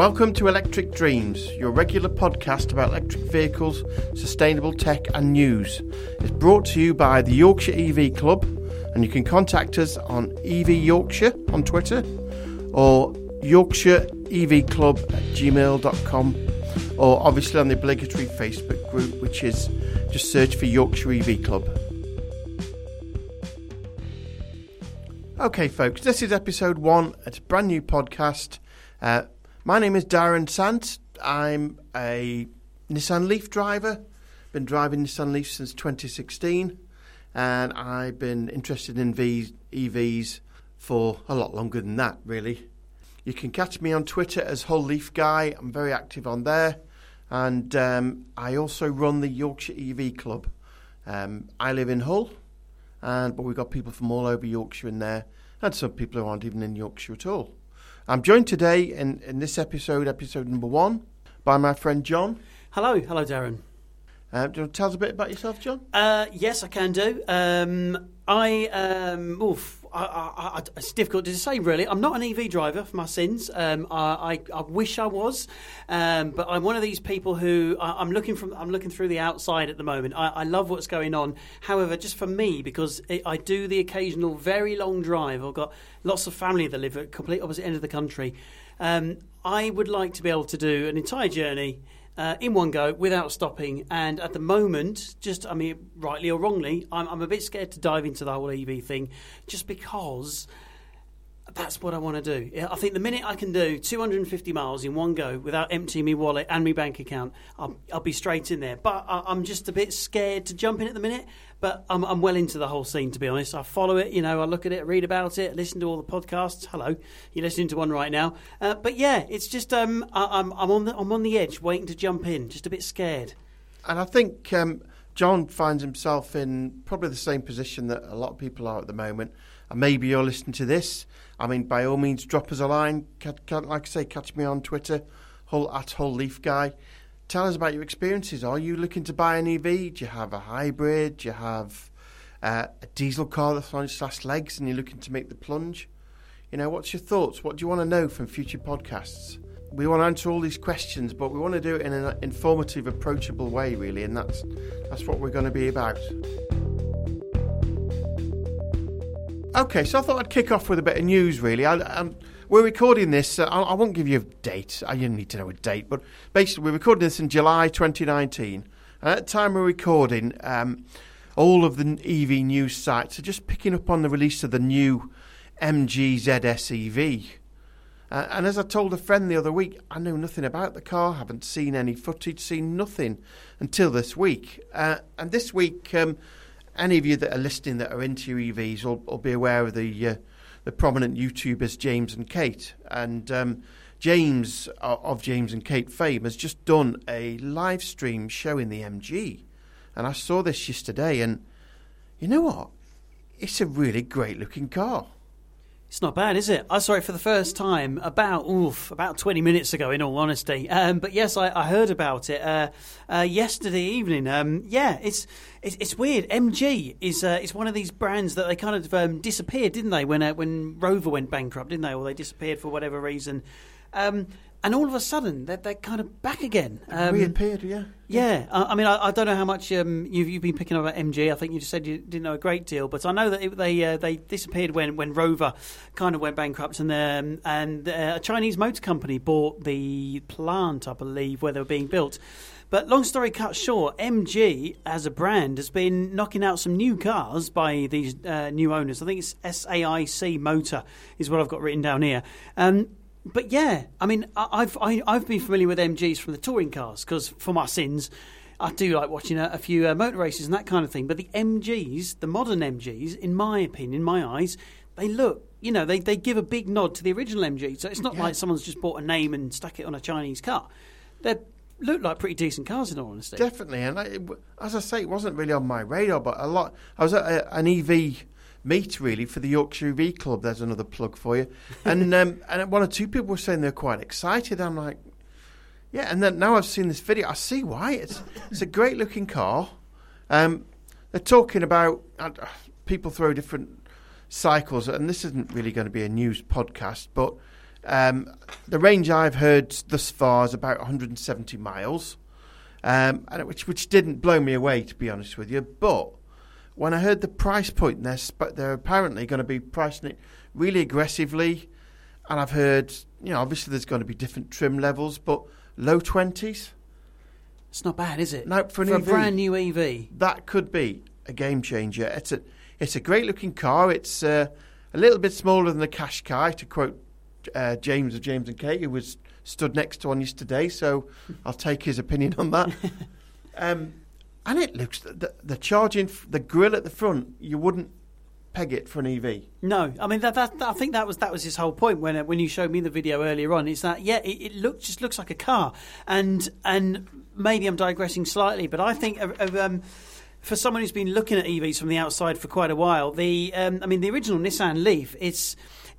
Welcome to Electric Dreams, your regular podcast about electric vehicles, sustainable tech and news. It's brought to you by the Yorkshire EV Club, and you can contact us on EV Yorkshire on Twitter or yorkshireevclub@gmail.com, or obviously on the obligatory Facebook group, which is just search for Yorkshire EV Club. Okay folks, this is episode 1. It's a brand new podcast. My name is Darren Sands. I'm a Nissan Leaf driver. Been driving Nissan Leaf since 2016, and I've been interested in EVs for a lot longer than that, really. You can catch me on Twitter as Hull Leaf Guy. I'm very active on there, and I also run the Yorkshire EV Club. I live in Hull, but we've got people from all over Yorkshire in there, and some people who aren't even in Yorkshire at all. I'm joined today in this episode number 1, by my friend John. Hello Darren. Do you want to tell us a bit about yourself, John? Yes, I can do. It's difficult to say, really. I'm not an EV driver, for my sins. I wish I was, but I'm one of these people who I'm looking through the outside at the moment. I love what's going on. However, just for me, because I do the occasional very long drive. I've got lots of family that live at complete opposite end of the country. I would like to be able to do an entire journey in one go without stopping, and at the moment, rightly or wrongly, I'm a bit scared to dive into the whole EV thing, just because that's what I want to do. I think the minute I can do 250 miles in one go without emptying my wallet and my bank account, I'll be straight in there. But I'm just a bit scared to jump in at the minute. But I'm well into the whole scene, to be honest. I follow it, I look at it, read about it, listen to all the podcasts. Hello, you're listening to one right now. But yeah, it's just I'm on the edge, waiting to jump in, just a bit scared. And I think John finds himself in probably the same position that a lot of people are at the moment. And maybe you're listening to this. I mean, by all means, drop us a line. Like I say, catch me on Twitter, @HullLeafGuy. Tell us about your experiences. Are you looking to buy an EV? Do you have a hybrid? Do you have a diesel car that's on its last legs and you're looking to make the plunge? What's your thoughts? What do you want to know from future podcasts? We want to answer all these questions, but we want to do it in an informative, approachable way, really, and that's what we're going to be about. Okay, so I thought I'd kick off with a bit of news, really. We're recording this, I won't give you a date, you don't need to know a date, but basically we're recording this in July 2019. And at the time we're recording, all of the EV news sites are just picking up on the release of the new MG ZS EV. And as I told a friend the other week, I know nothing about the car, haven't seen any footage, seen nothing until this week. And this week... any of you that are listening that are into EVs will be aware of the prominent YouTubers James and Kate. And James, of James and Kate fame, has just done a live stream showing the MG. And I saw this yesterday, and you know what? It's a really great-looking car. It's not bad, is it? I saw it for the first time about 20 minutes ago, in all honesty. But yes, I heard about it yesterday evening. It's weird. MG is one of these brands that they kind of disappeared, didn't they? When Rover went bankrupt, didn't they? Or they disappeared for whatever reason. And all of a sudden, they're kind of back again. Reappeared, yeah. Yeah. I don't know how much you've been picking up about MG. I think you just said you didn't know a great deal. But I know that they disappeared when Rover kind of went bankrupt. And a Chinese motor company bought the plant, I believe, where they were being built. But long story cut short, MG as a brand has been knocking out some new cars by these new owners. I think it's SAIC Motor is what I've got written down here. But yeah, I've been familiar with MGs from the touring cars, because for my sins, I do like watching a few motor races and that kind of thing. But the MGs, the modern MGs, in my opinion, in my eyes, they look, they give a big nod to the original MG. So it's not like someone's just bought a name and stuck it on a Chinese car. They look like pretty decent cars, in all honesty. Definitely, and as I say, it wasn't really on my radar, but I was at an EV meet, really, for the Yorkshire EV Club. There's another plug for you. And and one or two people were saying they're quite excited. I'm like, yeah. And then now I've seen this video, I see why. It's a great looking car. They're talking about people throw different cycles, and this isn't really going to be a news podcast, but The range I've heard thus far is about 170 miles, which didn't blow me away, to be honest with you. But when I heard the price point, they're apparently going to be pricing it really aggressively. And I've heard, obviously there's going to be different trim levels, but low 20s. It's not bad, is it? No, for a brand new EV. That could be a game changer. It's a great looking car. It's a little bit smaller than the Qashqai, to quote James of James and Kate, who was stood next to one yesterday, so I'll take his opinion on that. And it looks, the charging, the grille at the front, you wouldn't peg it for an EV. No, I mean I think that was his whole point when you showed me the video earlier on. It's that it just looks like a car, and maybe I'm digressing slightly, but I think for someone who's been looking at EVs from the outside for quite a while, the original Nissan Leaf,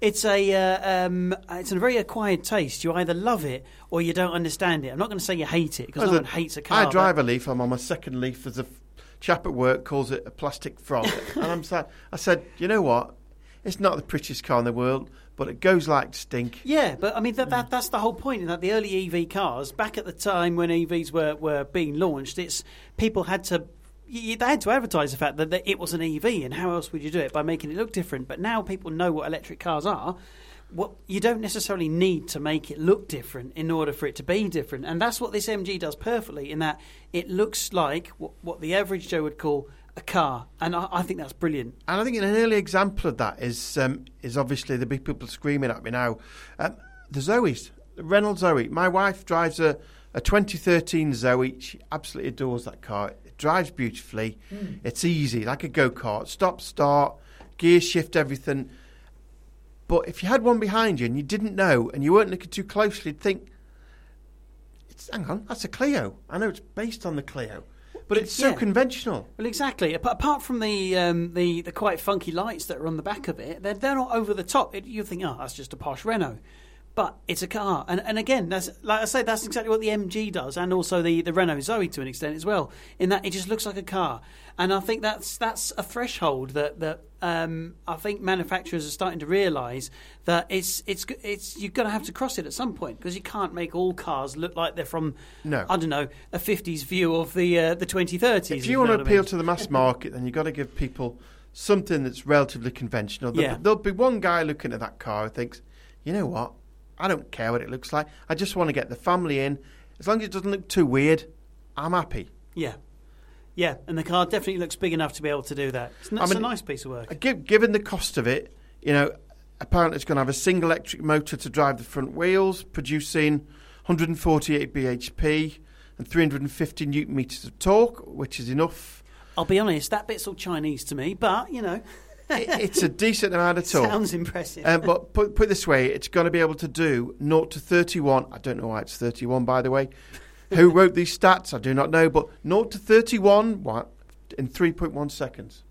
It's a very acquired taste. You either love it or you don't understand it. I'm not going to say you hate it, because no one hates a car. I drive a Leaf. I'm on my second Leaf. As a chap at work calls it a plastic frog, and I'm sad. I said, you know what? It's not the prettiest car in the world, but it goes like stink. Yeah, but I mean that's the whole point. In that the early EV cars, back at the time when EVs were being launched, they had to advertise the fact that it was an EV, and how else would you do it? By making it look different. But now people know what electric cars are. Well, you don't necessarily need to make it look different in order for it to be different. And that's what this MG does perfectly, in that it looks like what the average Joe would call a car. And I think that's brilliant. And I think an early example of that is obviously the big people screaming at me now. The Zoes, the Renault Zoe. My wife drives a 2013 Zoe. She absolutely adores that car. Drives beautifully. It's easy, like a go-kart, stop, start, gear shift, everything. But if you had one behind you and you didn't know and you weren't looking too closely, you'd think, hang on, that's a Clio. I know it's based on the Clio, but it's so conventional. Well, exactly. Apart from the quite funky lights that are on the back of it, they're not over the top. You think, that's just a posh Renault. But it's a car, and again, that's, like I say, that's exactly what the MG does, and also the Renault Zoe to an extent as well, in that it just looks like a car. And I think that's a threshold that I think manufacturers are starting to realise that it's you're going to have to cross it at some point, because you can't make all cars look like they're from I don't know, a 50s view of the 2030s. If you want to appeal to the mass market, then you've got to give people something that's relatively conventional. There'll be one guy looking at that car who thinks, you know what? I don't care what it looks like. I just want to get the family in. As long as it doesn't look too weird, I'm happy. Yeah. Yeah, and the car definitely looks big enough to be able to do that. It's a nice piece of work. Given the cost of it, apparently it's going to have a single electric motor to drive the front wheels, producing 148 bhp and 350 newton meters of torque, which is enough. I'll be honest, that bit's all Chinese to me, but, it's a decent amount of torque. Sounds impressive. But put it this way, it's going to be able to do 0 to 31. I don't know why it's 31, by the way. Who wrote these stats? I do not know. But 0 to 31 in 3.1 seconds.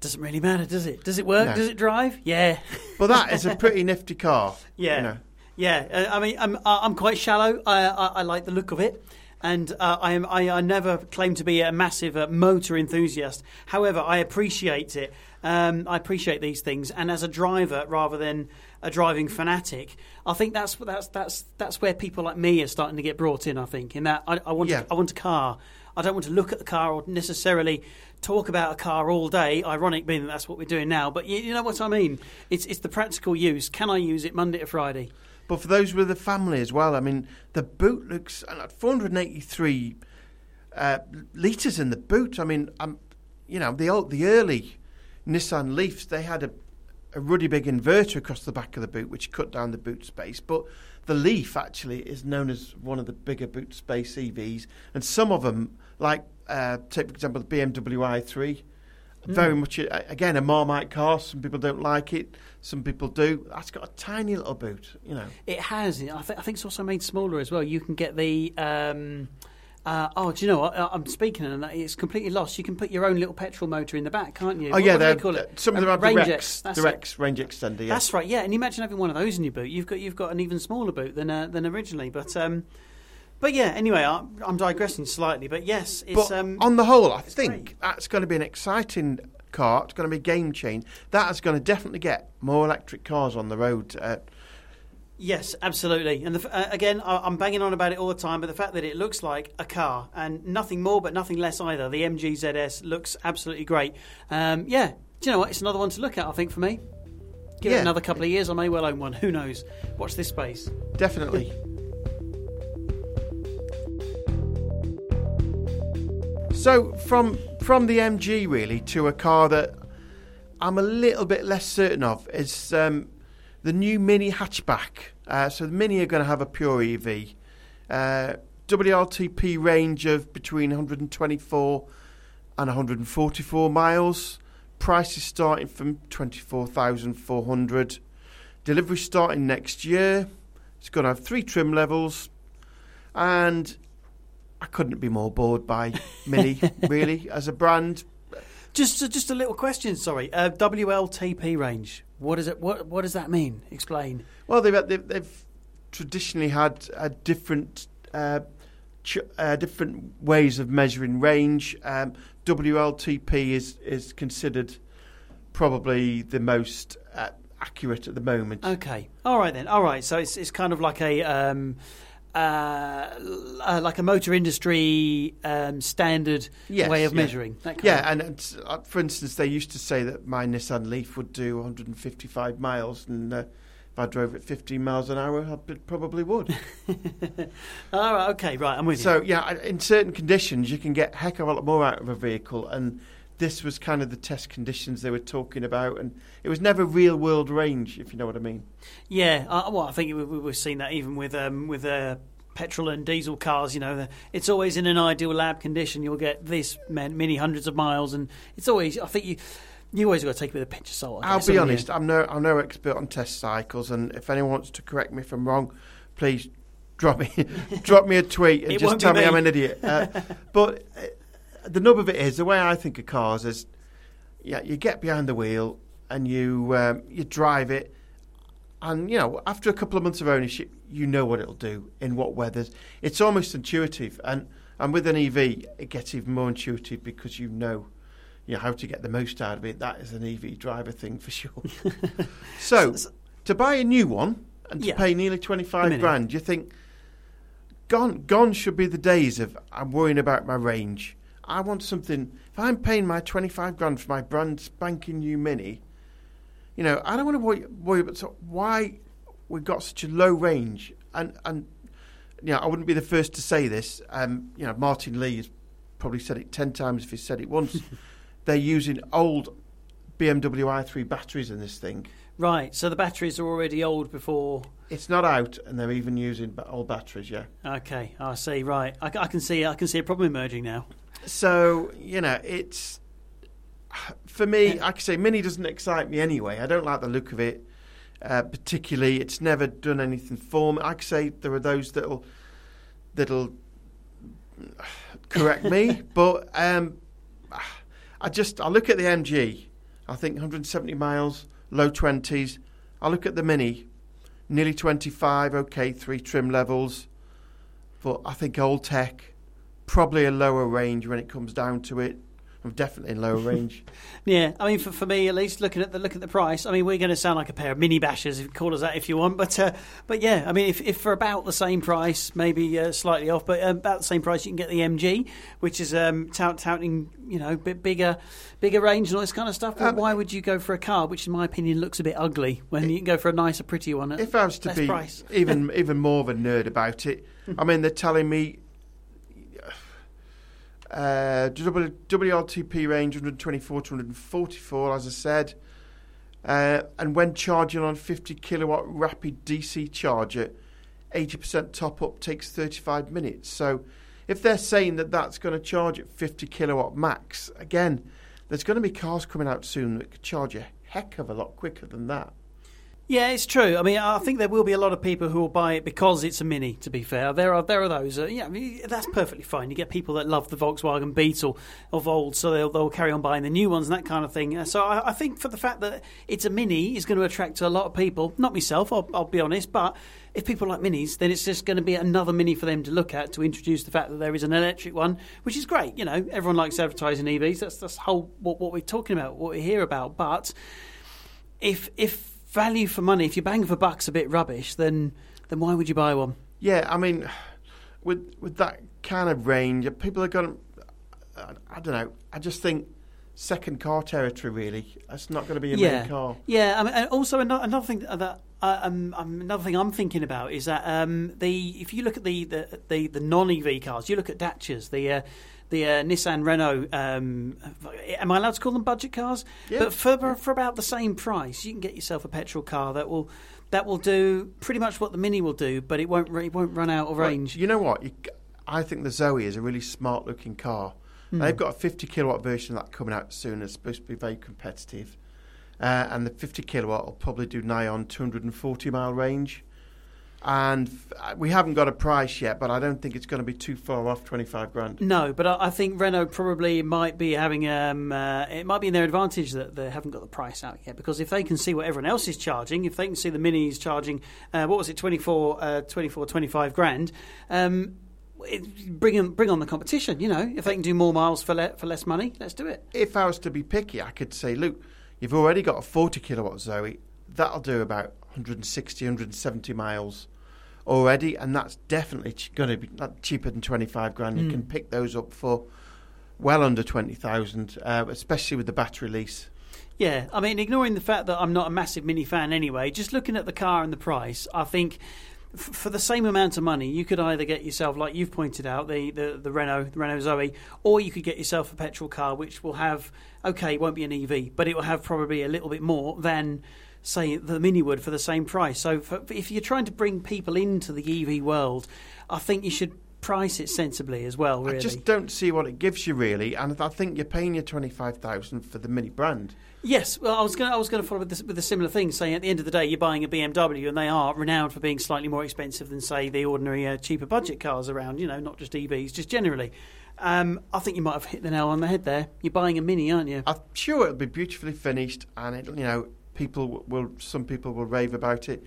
Doesn't really matter, does it? Does it work? No. Does it drive? Yeah. But that is a pretty nifty car. Yeah. Yeah. I mean, I'm quite shallow. I like the look of it. And I never claim to be a massive motor enthusiast. However, I appreciate it. I appreciate these things, and as a driver rather than a driving fanatic, I think that's where people like me are starting to get brought in. I think in that I want a car. I don't want to look at the car or necessarily talk about a car all day. Ironic being that that's what we're doing now, but you know what I mean. It's the practical use. Can I use it Monday to Friday? But for those with a family as well, I mean, the boot looks at 483 litres in the boot. I mean, the early Nissan Leafs, they had a ruddy big inverter across the back of the boot, which cut down the boot space. But the Leaf actually is known as one of the bigger boot space EVs. And some of them, like, take for example, the BMW i3, very much, again, a Marmite car. Some people don't like it. Some people do. That's got a tiny little boot, It has. I think it's also made smaller as well. You can get the... do you know what? I'm speaking and it's completely lost. You can put your own little petrol motor in the back, can't you? Oh, yeah. What do they call it? Some of them have the Rex range extender, yeah. That's right, yeah. And imagine having one of those in your boot. You've got an even smaller boot than originally. But yeah, anyway, I'm digressing slightly. But yes, it's... But on the whole, I think that's going to be an exciting car. It's going to be a game changer. That is going to definitely get more electric cars on the road. Yes, absolutely. And again, I'm banging on about it all the time, but the fact that it looks like a car and nothing more but nothing less either. The MG ZS looks absolutely great. Yeah, do you know what? It's another one to look at, I think, for me. Give it another couple of years, I may well own one. Who knows? Watch this space. Definitely. So from the MG, really, to a car that I'm a little bit less certain of is the new Mini hatchback. So the Mini are going to have a pure EV. WLTP range of between 124 and 144 miles. Prices starting from $24,400. Delivery starting next year. It's going to have 3 trim levels. And I couldn't be more bored by Mini, really, as a brand. Just a little question, sorry. WLTP range. What is it? What does that mean? Explain. Well, they've traditionally had different ways of measuring range. WLTP is considered probably the most accurate at the moment. Okay. All right then. All right. So it's kind of like a like a motor industry standard way of measuring. That kind of. And for instance, they used to say that my Nissan Leaf would do 155 miles, and if I drove at 15 miles an hour, I probably would. All right, okay, right, I'm with you. So, yeah, in certain conditions, you can get a heck of a lot more out of a vehicle, and this was kind of the test conditions they were talking about, and it was never real-world range, if you know what I mean. Yeah, well, I think we've seen that even with petrol and diesel cars. You know, it's always in an ideal lab condition. You'll get this many hundreds of miles, and it's always. I think you always got to take it with a pinch of salt. I'll be honest. I'm no expert on test cycles, and if anyone wants to correct me if I'm wrong, please drop me a tweet and just tell me I'm an idiot. But. The nub of it is, the way I think of cars is, you get behind the wheel and you drive it, and after a couple of months of ownership, you know what it'll do in what weathers. It's almost intuitive, and with an EV, it gets even more intuitive because you know how to get the most out of it. That is an EV driver thing for sure. so to buy a new one and to pay nearly 25 grand, you think gone should be the days of I'm worrying about my range. I want something. If I'm paying my 25 grand for my brand spanking new Mini, I don't want to worry about why we've got such a low range. And I wouldn't be the first to say this. Martin Lee has probably said it 10 times if he said it once. They're using old BMW i3 batteries in this thing. Right. So the batteries are already old before. It's not out, and they're even using old batteries. Yeah. Okay. I see. Right. I can see a problem emerging now. So, it's for me, like I say, Mini doesn't excite me anyway. I don't like the look of it particularly. It's never done anything for me. Like I say, there are those that'll correct me. But I look at the MG, I think 170 miles, low 20s. I look at the Mini, nearly 25, okay, 3 trim levels. But I think old tech. Probably a lower range when it comes down to it. I'm definitely in lower range. Yeah, I mean, for me at least, looking at the price. I mean, we're going to sound like a pair of mini bashers. Call us that if you want, but yeah, I mean, if for about the same price, maybe slightly off, but about the same price, you can get the MG, which is touting a bit bigger range and all this kind of stuff. But why would you go for a car which, in my opinion, looks a bit ugly when you can go for a nicer, prettier one? If I was to be price. even more of a nerd about it, I mean, they're telling me. WLTP range 124 to 144, as I said, and when charging on 50 kilowatt rapid DC charger, 80% top up takes 35 minutes. So if they're saying that's going to charge at 50 kilowatt max, again, there's going to be cars coming out soon that could charge a heck of a lot quicker than that. Yeah, it's true. I mean, I think there will be a lot of people who will buy it because it's a Mini, to be fair. There are those. I mean, that's perfectly fine. You get people that love the Volkswagen Beetle of old, so they'll carry on buying the new ones and that kind of thing. So I think for the fact that it's a Mini is going to attract a lot of people, not myself, I'll be honest, but if people like Minis, then it's just going to be another Mini for them to look at to introduce the fact that there is an electric one, which is great. Everyone likes advertising EVs. That's the whole what we're talking about, what we hear about. But if value for money, if your bang for buck's a bit rubbish, then why would you buy one? Yeah, I mean, with that kind of range, people are going to, I don't know, I just think second car territory, really. That's not going to be a main car. Yeah, I mean, and also another thing that... another thing I'm thinking about is that if you look at the non-EV cars, you look at Datchas, the Nissan Renault. Am I allowed to call them budget cars? Yeah. But for about the same price, you can get yourself a petrol car that will do pretty much what the Mini will do, but it won't run out of range. You know what? I think the Zoe is a really smart looking car. Mm. They've got a 50 kilowatt version of that coming out soon. It's supposed to be very competitive. And the 50 kilowatt will probably do nigh on 240 mile range. And we haven't got a price yet, but I don't think it's going to be too far off 25 grand. No, but I think Renault probably might be having it might be in their advantage that they haven't got the price out yet, because if they can see what everyone else is charging, if they can see the Mini is charging 25 grand, bring on the competition, you know. If they can do more miles for less money, let's do it. If I was to be picky, I could say, look, you've already got a 40 kilowatt Zoe. That'll do about 160, 170 miles already, and that's definitely going to be cheaper than 25 grand. Mm. You can pick those up for well under 20,000, especially with the battery lease. Yeah, I mean, ignoring the fact that I'm not a massive Mini fan anyway, just looking at the car and the price, I think for the same amount of money, you could either get yourself, like you've pointed out, the Renault Zoe, or you could get yourself a petrol car, which will have, okay, it won't be an EV, but it will have probably a little bit more than, say, the Mini would for the same price. So if you're trying to bring people into the EV world, I think you should price it sensibly as well, really. I just don't see what it gives you, really, and I think you're paying your $25,000 for the Mini brand. Yes, well, I was going to follow with a similar thing, saying at the end of the day, you're buying a BMW, and they are renowned for being slightly more expensive than, say, the ordinary cheaper budget cars around. You know, not just EVs, just generally. I think you might have hit the nail on the head there. You're buying a Mini, aren't you? I'm sure it'll be beautifully finished, and some people will rave about it.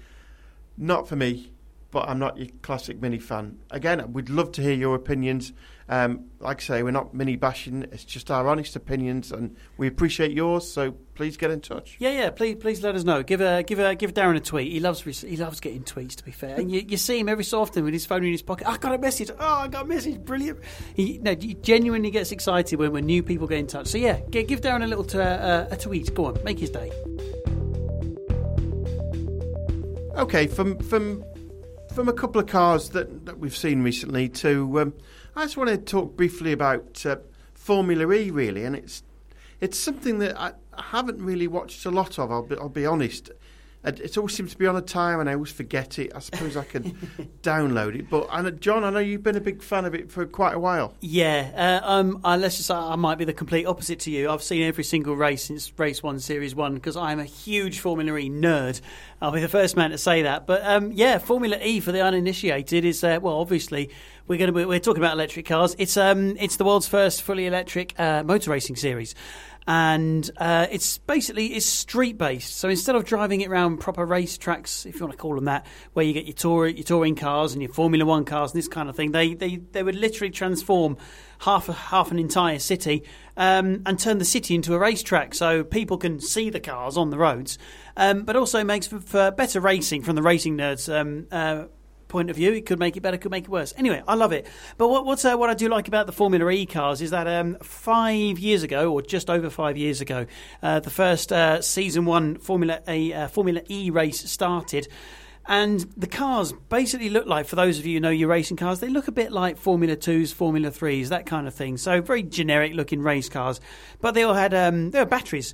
Not for me, but I'm not your classic Mini fan. Again, we'd love to hear your opinions. Like I say, we're not Mini bashing. It's just our honest opinions, and we appreciate yours. So please get in touch. Yeah. Please let us know. Give Darren a tweet. He loves getting tweets. To be fair, and you see him every so often with his phone in his pocket. I got a message. Oh, I got a message. Brilliant. He genuinely gets excited when new people get in touch. So yeah, give Darren a little a tweet. Go on, make his day. Okay, from a couple of cars that we've seen recently to I just want to talk briefly about Formula E, really, and it's something that I haven't really watched a lot of, I'll be honest. It always seems to be on a time and I always forget it. I suppose I can download it. But, and John, I know you've been a big fan of it for quite a while. Yeah. Let's just say I might be the complete opposite to you. I've seen every single race since Race 1, Series 1, because I'm a huge Formula E nerd. I'll be the first man to say that. But, Formula E, for the uninitiated, is, obviously... We're talking about electric cars. It's the world's first fully electric motor racing series, and it's street based. So instead of driving it around proper race tracks, if you want to call them that, where you get your touring cars and your Formula One cars and this kind of thing, they would literally transform half an entire city and turn the city into a racetrack, so people can see the cars on the roads. But also makes for better racing from the racing nerds. Point of view, it could make it better, could make it worse. Anyway, I love it. But what I do like about the Formula E cars is that 5 years ago, or just over 5 years ago, the first season one Formula E race started, and the cars basically look like, for those of you who know your racing cars, they look a bit like Formula 2s, Formula 3s, that kind of thing. So very generic looking race cars, but they all had batteries.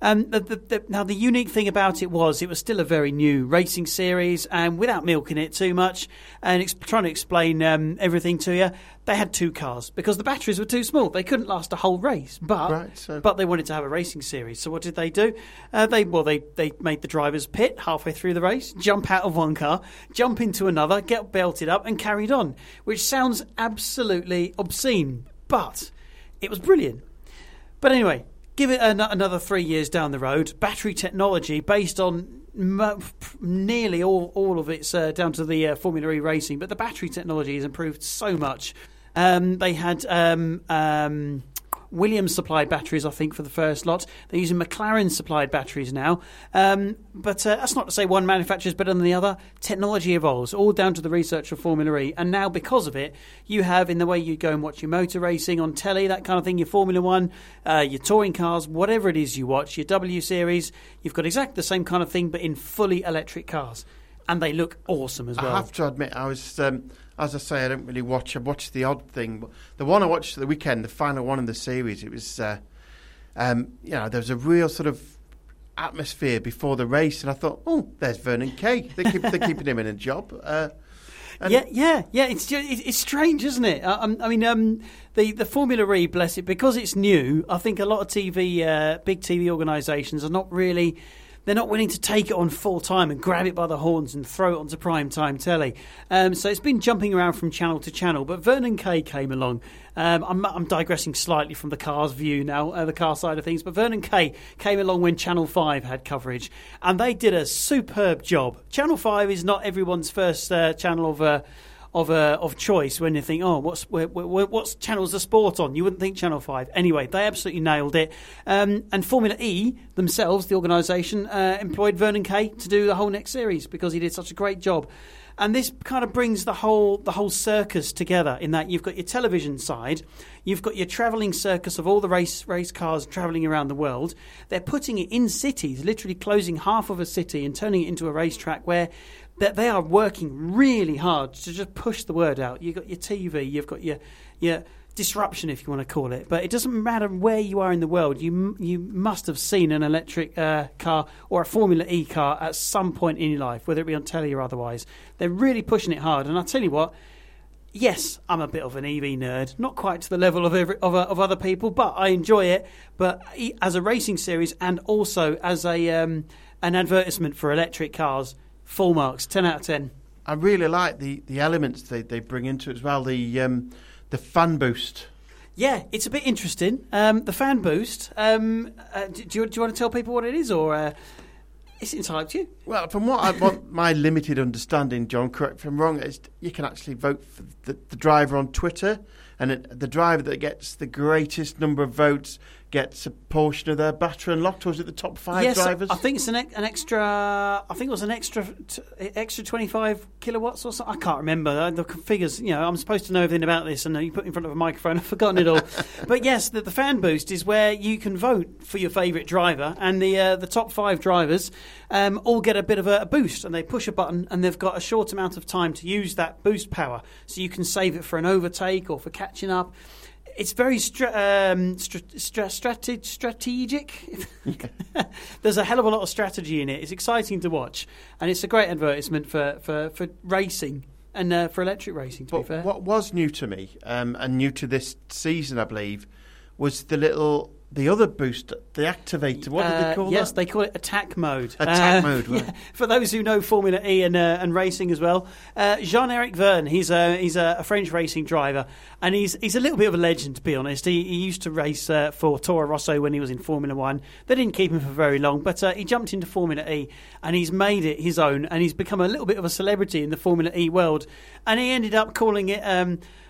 Now, the unique thing about it was still a very new racing series, and without milking it too much and trying to explain everything to you, they had two cars because the batteries were too small. They couldn't last a whole race, but they wanted to have a racing series. So what did they do? They made the drivers pit halfway through the race, jump out of one car, jump into another, get belted up and carried on, which sounds absolutely obscene, but it was brilliant. But anyway... Give it another 3 years down the road. Battery technology, based on nearly all of its down to the Formula E racing, but the battery technology has improved so much. They had Williams-supplied batteries, I think, for the first lot. They're using McLaren-supplied batteries now. But that's not to say one manufacturer's better than the other. Technology evolves, all down to the research of Formula E. And now, because of it, you have, in the way you go and watch your motor racing on telly, that kind of thing, your Formula One, your touring cars, whatever it is you watch, your W Series, you've got exactly the same kind of thing, but in fully electric cars. And they look awesome as well. I have to admit, I was... as I say, I don't really watch. I've watched the odd thing. But the one I watched at the weekend, the final one in the series, it was, there was a real sort of atmosphere before the race. And I thought, oh, there's Vernon Kay. They're keeping him in a job. Yeah. It's strange, isn't it? The Formula E, bless it, because it's new, I think a lot of big TV organisations are not really... They're not willing to take it on full-time and grab it by the horns and throw it onto prime-time telly. So it's been jumping around from channel to channel. But Vernon Kay came along. I'm digressing slightly from the car's view now, the car side of things. But Vernon Kay came along when Channel 5 had coverage. And they did a superb job. Channel 5 is not everyone's first channel of choice when you think, what's channel's the sport on? You wouldn't think Channel 5. Anyway, they absolutely nailed it. And Formula E themselves, the organisation, employed Vernon Kay to do the whole next series because he did such a great job. And this kind of brings the whole circus together in that you've got your television side, you've got your travelling circus of all the race cars travelling around the world. They're putting it in cities, literally closing half of a city and turning it into a racetrack where they are working really hard to just push the word out. You've got your TV, you've got your disruption, if you want to call it. But it doesn't matter where you are in the world, you must have seen an electric car or a Formula E car at some point in your life, whether it be on telly or otherwise. They're really pushing it hard. And I'll tell you what, yes, I'm a bit of an EV nerd, not quite to the level of other people, but I enjoy it. But as a racing series and also as an advertisement for electric cars, full marks, 10 out of 10. I really like the elements they bring into it as well, the fan boost. Yeah, it's a bit interesting. The fan boost, do you want to tell people what it is, or it's entirely up to you? Well, from what my limited understanding, John, correct me if I'm wrong, is you can actually vote for the driver on Twitter, and the driver that gets the greatest number of votes gets a portion of their battery unlocked, or is it the top five drivers? I think it's an extra. I think it was an extra 25 kilowatts or something. I can't remember the figures. You know, I'm supposed to know everything about this, and you put me in front of a microphone, I've forgotten it all. But yes, the fan boost is where you can vote for your favourite driver, and the top five drivers all get a bit of a boost, and they push a button, and they've got a short amount of time to use that boost power, so you can save it for an overtake or for catching up. It's very strategic. There's a hell of a lot of strategy in it. It's exciting to watch, and it's a great advertisement for racing and for electric racing, to be fair. What was new to me, and new to this season, I believe, was the other boost, the activator. What did they call that? Yes, they call it attack mode. Attack mode, right. Yeah. For those who know Formula E and racing as well, Jean-Éric Vergne, he's a French racing driver, and he's a little bit of a legend, to be honest. He used to race for Toro Rosso when he was in Formula One. They didn't keep him for very long, but he jumped into Formula E, and he's made it his own, and he's become a little bit of a celebrity in the Formula E world. And he ended up calling it...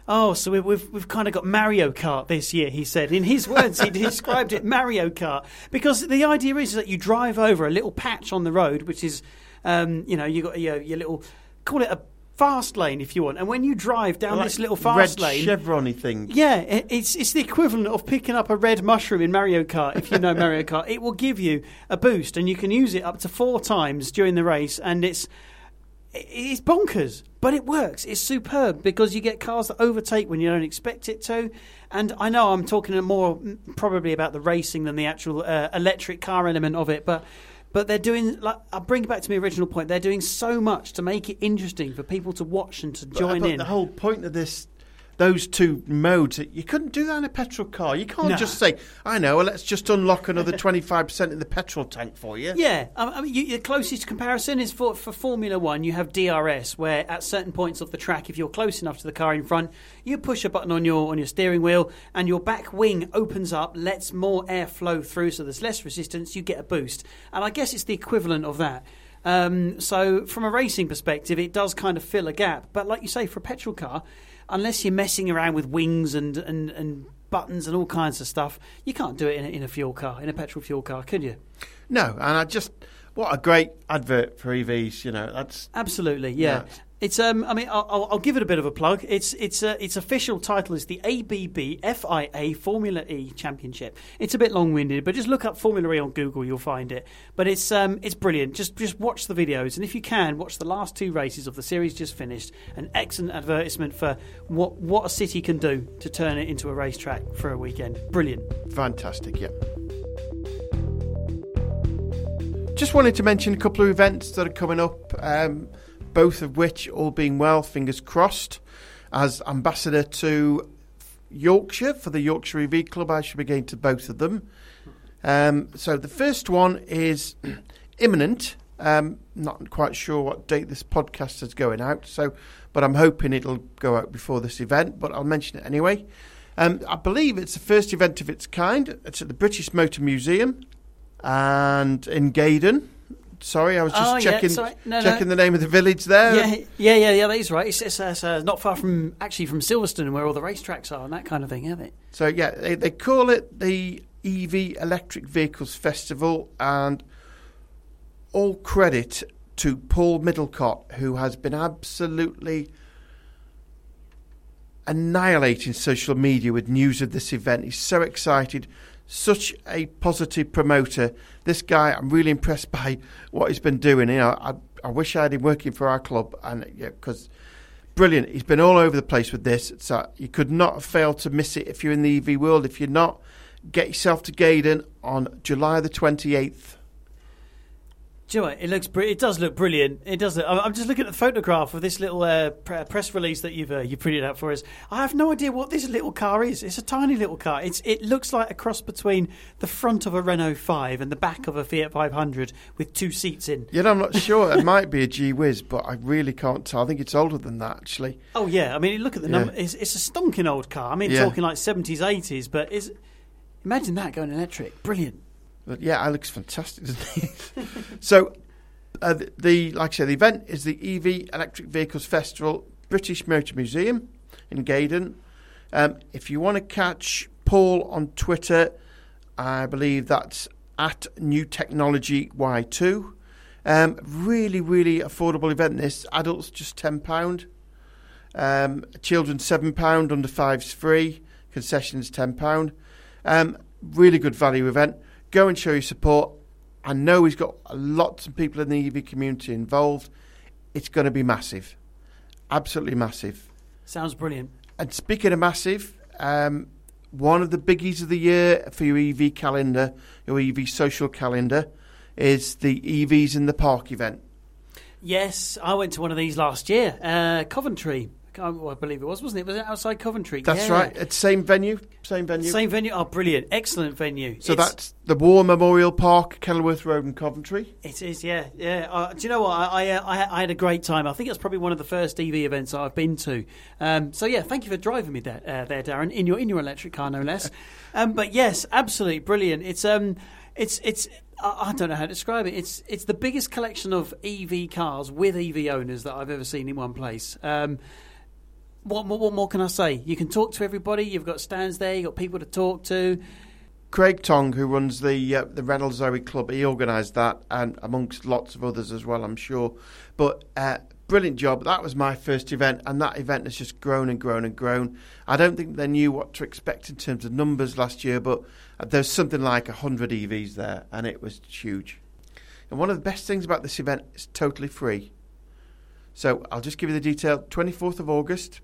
so we've kind of got Mario Kart this year, he said. In his words, he described it Mario Kart, because the idea is that you drive over a little patch on the road, which is, you got your little, call it a fast lane if you want. And when you drive down this little fast lane, red chevrony thing. Yeah, it's the equivalent of picking up a red mushroom in Mario Kart. If you know Mario Kart, it will give you a boost, and you can use it up to 4 times during the race, and it's bonkers. But it works. It's superb because you get cars that overtake when you don't expect it to. And I know I'm talking more probably about the racing than the actual electric car element of it, but they're doing, like, I'll bring it back to my original point, they're doing so much to make it interesting for people to watch and to join in. The whole point of those two modes, you couldn't do that in a petrol car. You can't just say, I know, well, let's just unlock another 25% in the petrol tank for you. Yeah. I mean, the closest comparison is for Formula One, you have DRS, where at certain points of the track, if you're close enough to the car in front, you push a button on your steering wheel and your back wing opens up, lets more air flow through, so there's less resistance, you get a boost. And I guess it's the equivalent of that. So from a racing perspective, it does kind of fill a gap. But like you say, for a petrol car, unless you're messing around with wings and buttons and all kinds of stuff. You can't do it in a fuel car, in a petrol fuel car, can you? No, and what a great advert for EVs, you know. That's absolutely, yeah. Yeah. It's I mean, I'll give it a bit of a plug. Its official title is the ABB FIA Formula E Championship. It's a bit long-winded, but just look up Formula E on Google, you'll find it. But it's brilliant. Just watch the videos, and if you can, watch the last two races of the series just finished. An excellent advertisement for what a city can do to turn it into a racetrack for a weekend. Brilliant. Fantastic, yeah. Just wanted to mention a couple of events that are coming up. Both of which, all being well, fingers crossed, as ambassador to Yorkshire for the Yorkshire EV Club, I should be going to both of them. So the first one is imminent. Not quite sure what date this podcast is going out, but I'm hoping it'll go out before this event, but I'll mention it anyway. I believe it's the first event of its kind. It's at the British Motor Museum and in Gaydon. Sorry, I was just checking the name of the village there. Yeah, that is right. It's not far from Silverstone, where all the racetracks are and that kind of thing, isn't it? So, yeah, they call it the EV Electric Vehicles Festival, and all credit to Paul Middlecott, who has been absolutely annihilating social media with news of this event. He's so excited. Such a positive promoter. This guy, I'm really impressed by what he's been doing. You know, I wish I had him working for our club, and because brilliant. He's been all over the place with this. So you could not fail to miss it if you're in the EV world. If you're not, get yourself to Gaydon on July the 28th. Do you know what? It does look brilliant. It does. I'm just looking at the photograph of this little press release that you printed out for us. I have no idea what this little car is. It's a tiny little car. It looks like a cross between the front of a Renault 5 and the back of a Fiat 500 with two seats in. Yeah, I'm not sure. It might be a Gee Whiz, but I really can't tell. I think it's older than that, actually. Oh yeah. I mean, look at the number. It's a stonking old car. I mean, talking like 70s, 80s. But imagine that going electric. Brilliant. But yeah, that looks fantastic, doesn't it? So, like I said, the event is the EV Electric Vehicles Festival, British Motor Museum in Gaydon. If you want to catch Paul on Twitter, I believe that's at New Technology Y2. Really, really affordable event, this. Adults, just £10. Children, £7. Under 5's free. Concessions, £10. Really good value event. Go and show your support. I know he's got lots of people in the EV community involved. It's going to be massive. Absolutely massive. Sounds brilliant. And speaking of massive, one of the biggies of the year for your EV calendar, your EV social calendar, is the EVs in the Park event. Yes, I went to one of these last year, Coventry. I believe it was, wasn't it? Was it outside Coventry? That's right. It's same venue. Oh, brilliant. Excellent venue. So that's the War Memorial Park, Kenilworth Road in Coventry. It is, yeah. Yeah. Do you know what? I had a great time. I think it's probably one of the first EV events I've been to. So, yeah, thank you for driving me there, Darren, in your electric car, no less. But, yes, absolutely brilliant. It's I don't know how to describe it. It's the biggest collection of EV cars with EV owners that I've ever seen in one place. What more can I say? You can talk to everybody. You've got stands there. You've got people to talk to. Craig Tong, who runs the Renault Zoe Club, he organised that, and amongst lots of others as well, I'm sure. But brilliant job. That was my first event, and that event has just grown and grown and grown. I don't think they knew what to expect in terms of numbers last year, but there's something like 100 EVs there, and it was huge. And one of the best things about this event is totally free. So I'll just give you the detail. 24th of August.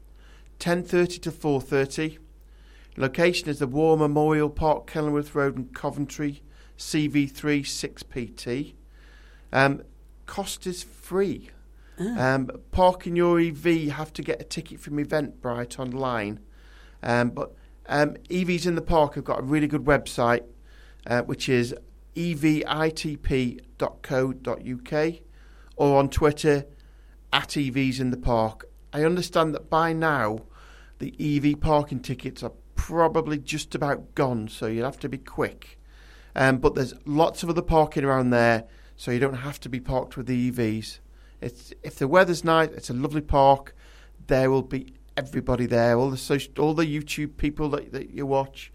10:30 to 4:30. Location is the War Memorial Park, Kenilworth Road in Coventry, CV3 6PT. Cost is free. Parking your EV, you have to get a ticket from Eventbrite online. But EVs in the Park have got a really good website, which is evitp.co.uk, or on Twitter at EVs in the Park. I understand that by now the EV parking tickets are probably just about gone, so you'll have to be quick. But there's lots of other parking around there, so you don't have to be parked with the EVs. If the weather's nice, it's a lovely park. There will be everybody there, all the social, all the YouTube people that you watch.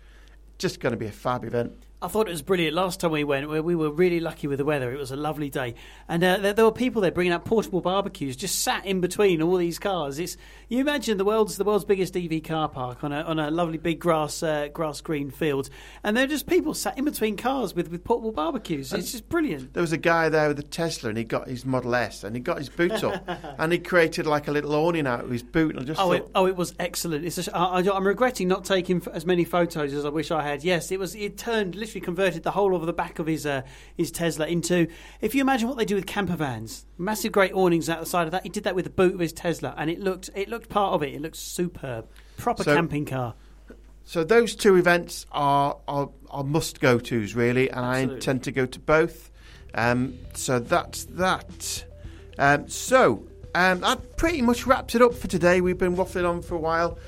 Just going to be a fab event. I thought it was brilliant. Last time we went, we were really lucky with the weather. It was a lovely day. And there were people there bringing up portable barbecues, just sat in between all these cars. You imagine the world's biggest EV car park on a lovely big grass green field. And there are just people sat in between cars with portable barbecues. It's just brilliant. There was a guy there with a Tesla, and he got his Model S, and he got his boot up. And he created like a little awning out of his boot. And just it was excellent. I'm regretting not taking as many photos as I wish I had. Yes, it turned literally converted the whole of the back of his Tesla into, if you imagine what they do with camper vans, massive great awnings out the side of that. He did that with the boot of his Tesla, and it looked part of it. It looked superb, proper camping car. So those two events are must go tos really, and absolutely. I intend to go to both. So that's that. That pretty much wraps it up for today. We've been waffling on for a while.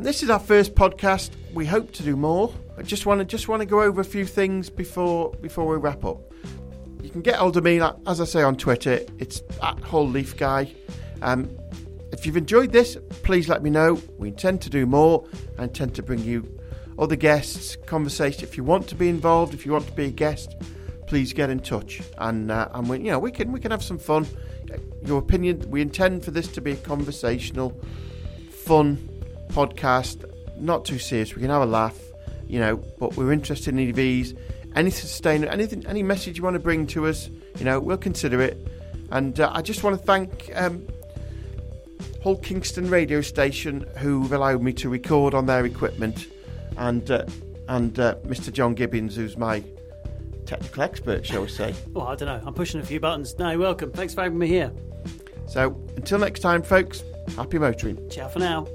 This is our first podcast. We hope to do more. I just want to go over a few things before we wrap up. You can get hold of me, as I say, on Twitter. It's at Hull Leaf Guy. If you've enjoyed this, please let me know. We intend to do more. I intend to bring you other guests, conversation. If you want to be involved, if you want to be a guest, please get in touch, and we can have some fun. Your opinion. We intend for this to be a conversational, fun podcast, not too serious. We can have a laugh, but we're interested in EVs. Any message you want to bring to us, we'll consider it. And I just want to thank Hull Kingston Radio Station, who've allowed me to record on their equipment, and Mr. John Gibbons, who's my technical expert, shall we say. Well, I don't know, I'm pushing a few buttons. No, welcome, thanks for having me here. So until next time, folks, happy motoring. Ciao for now.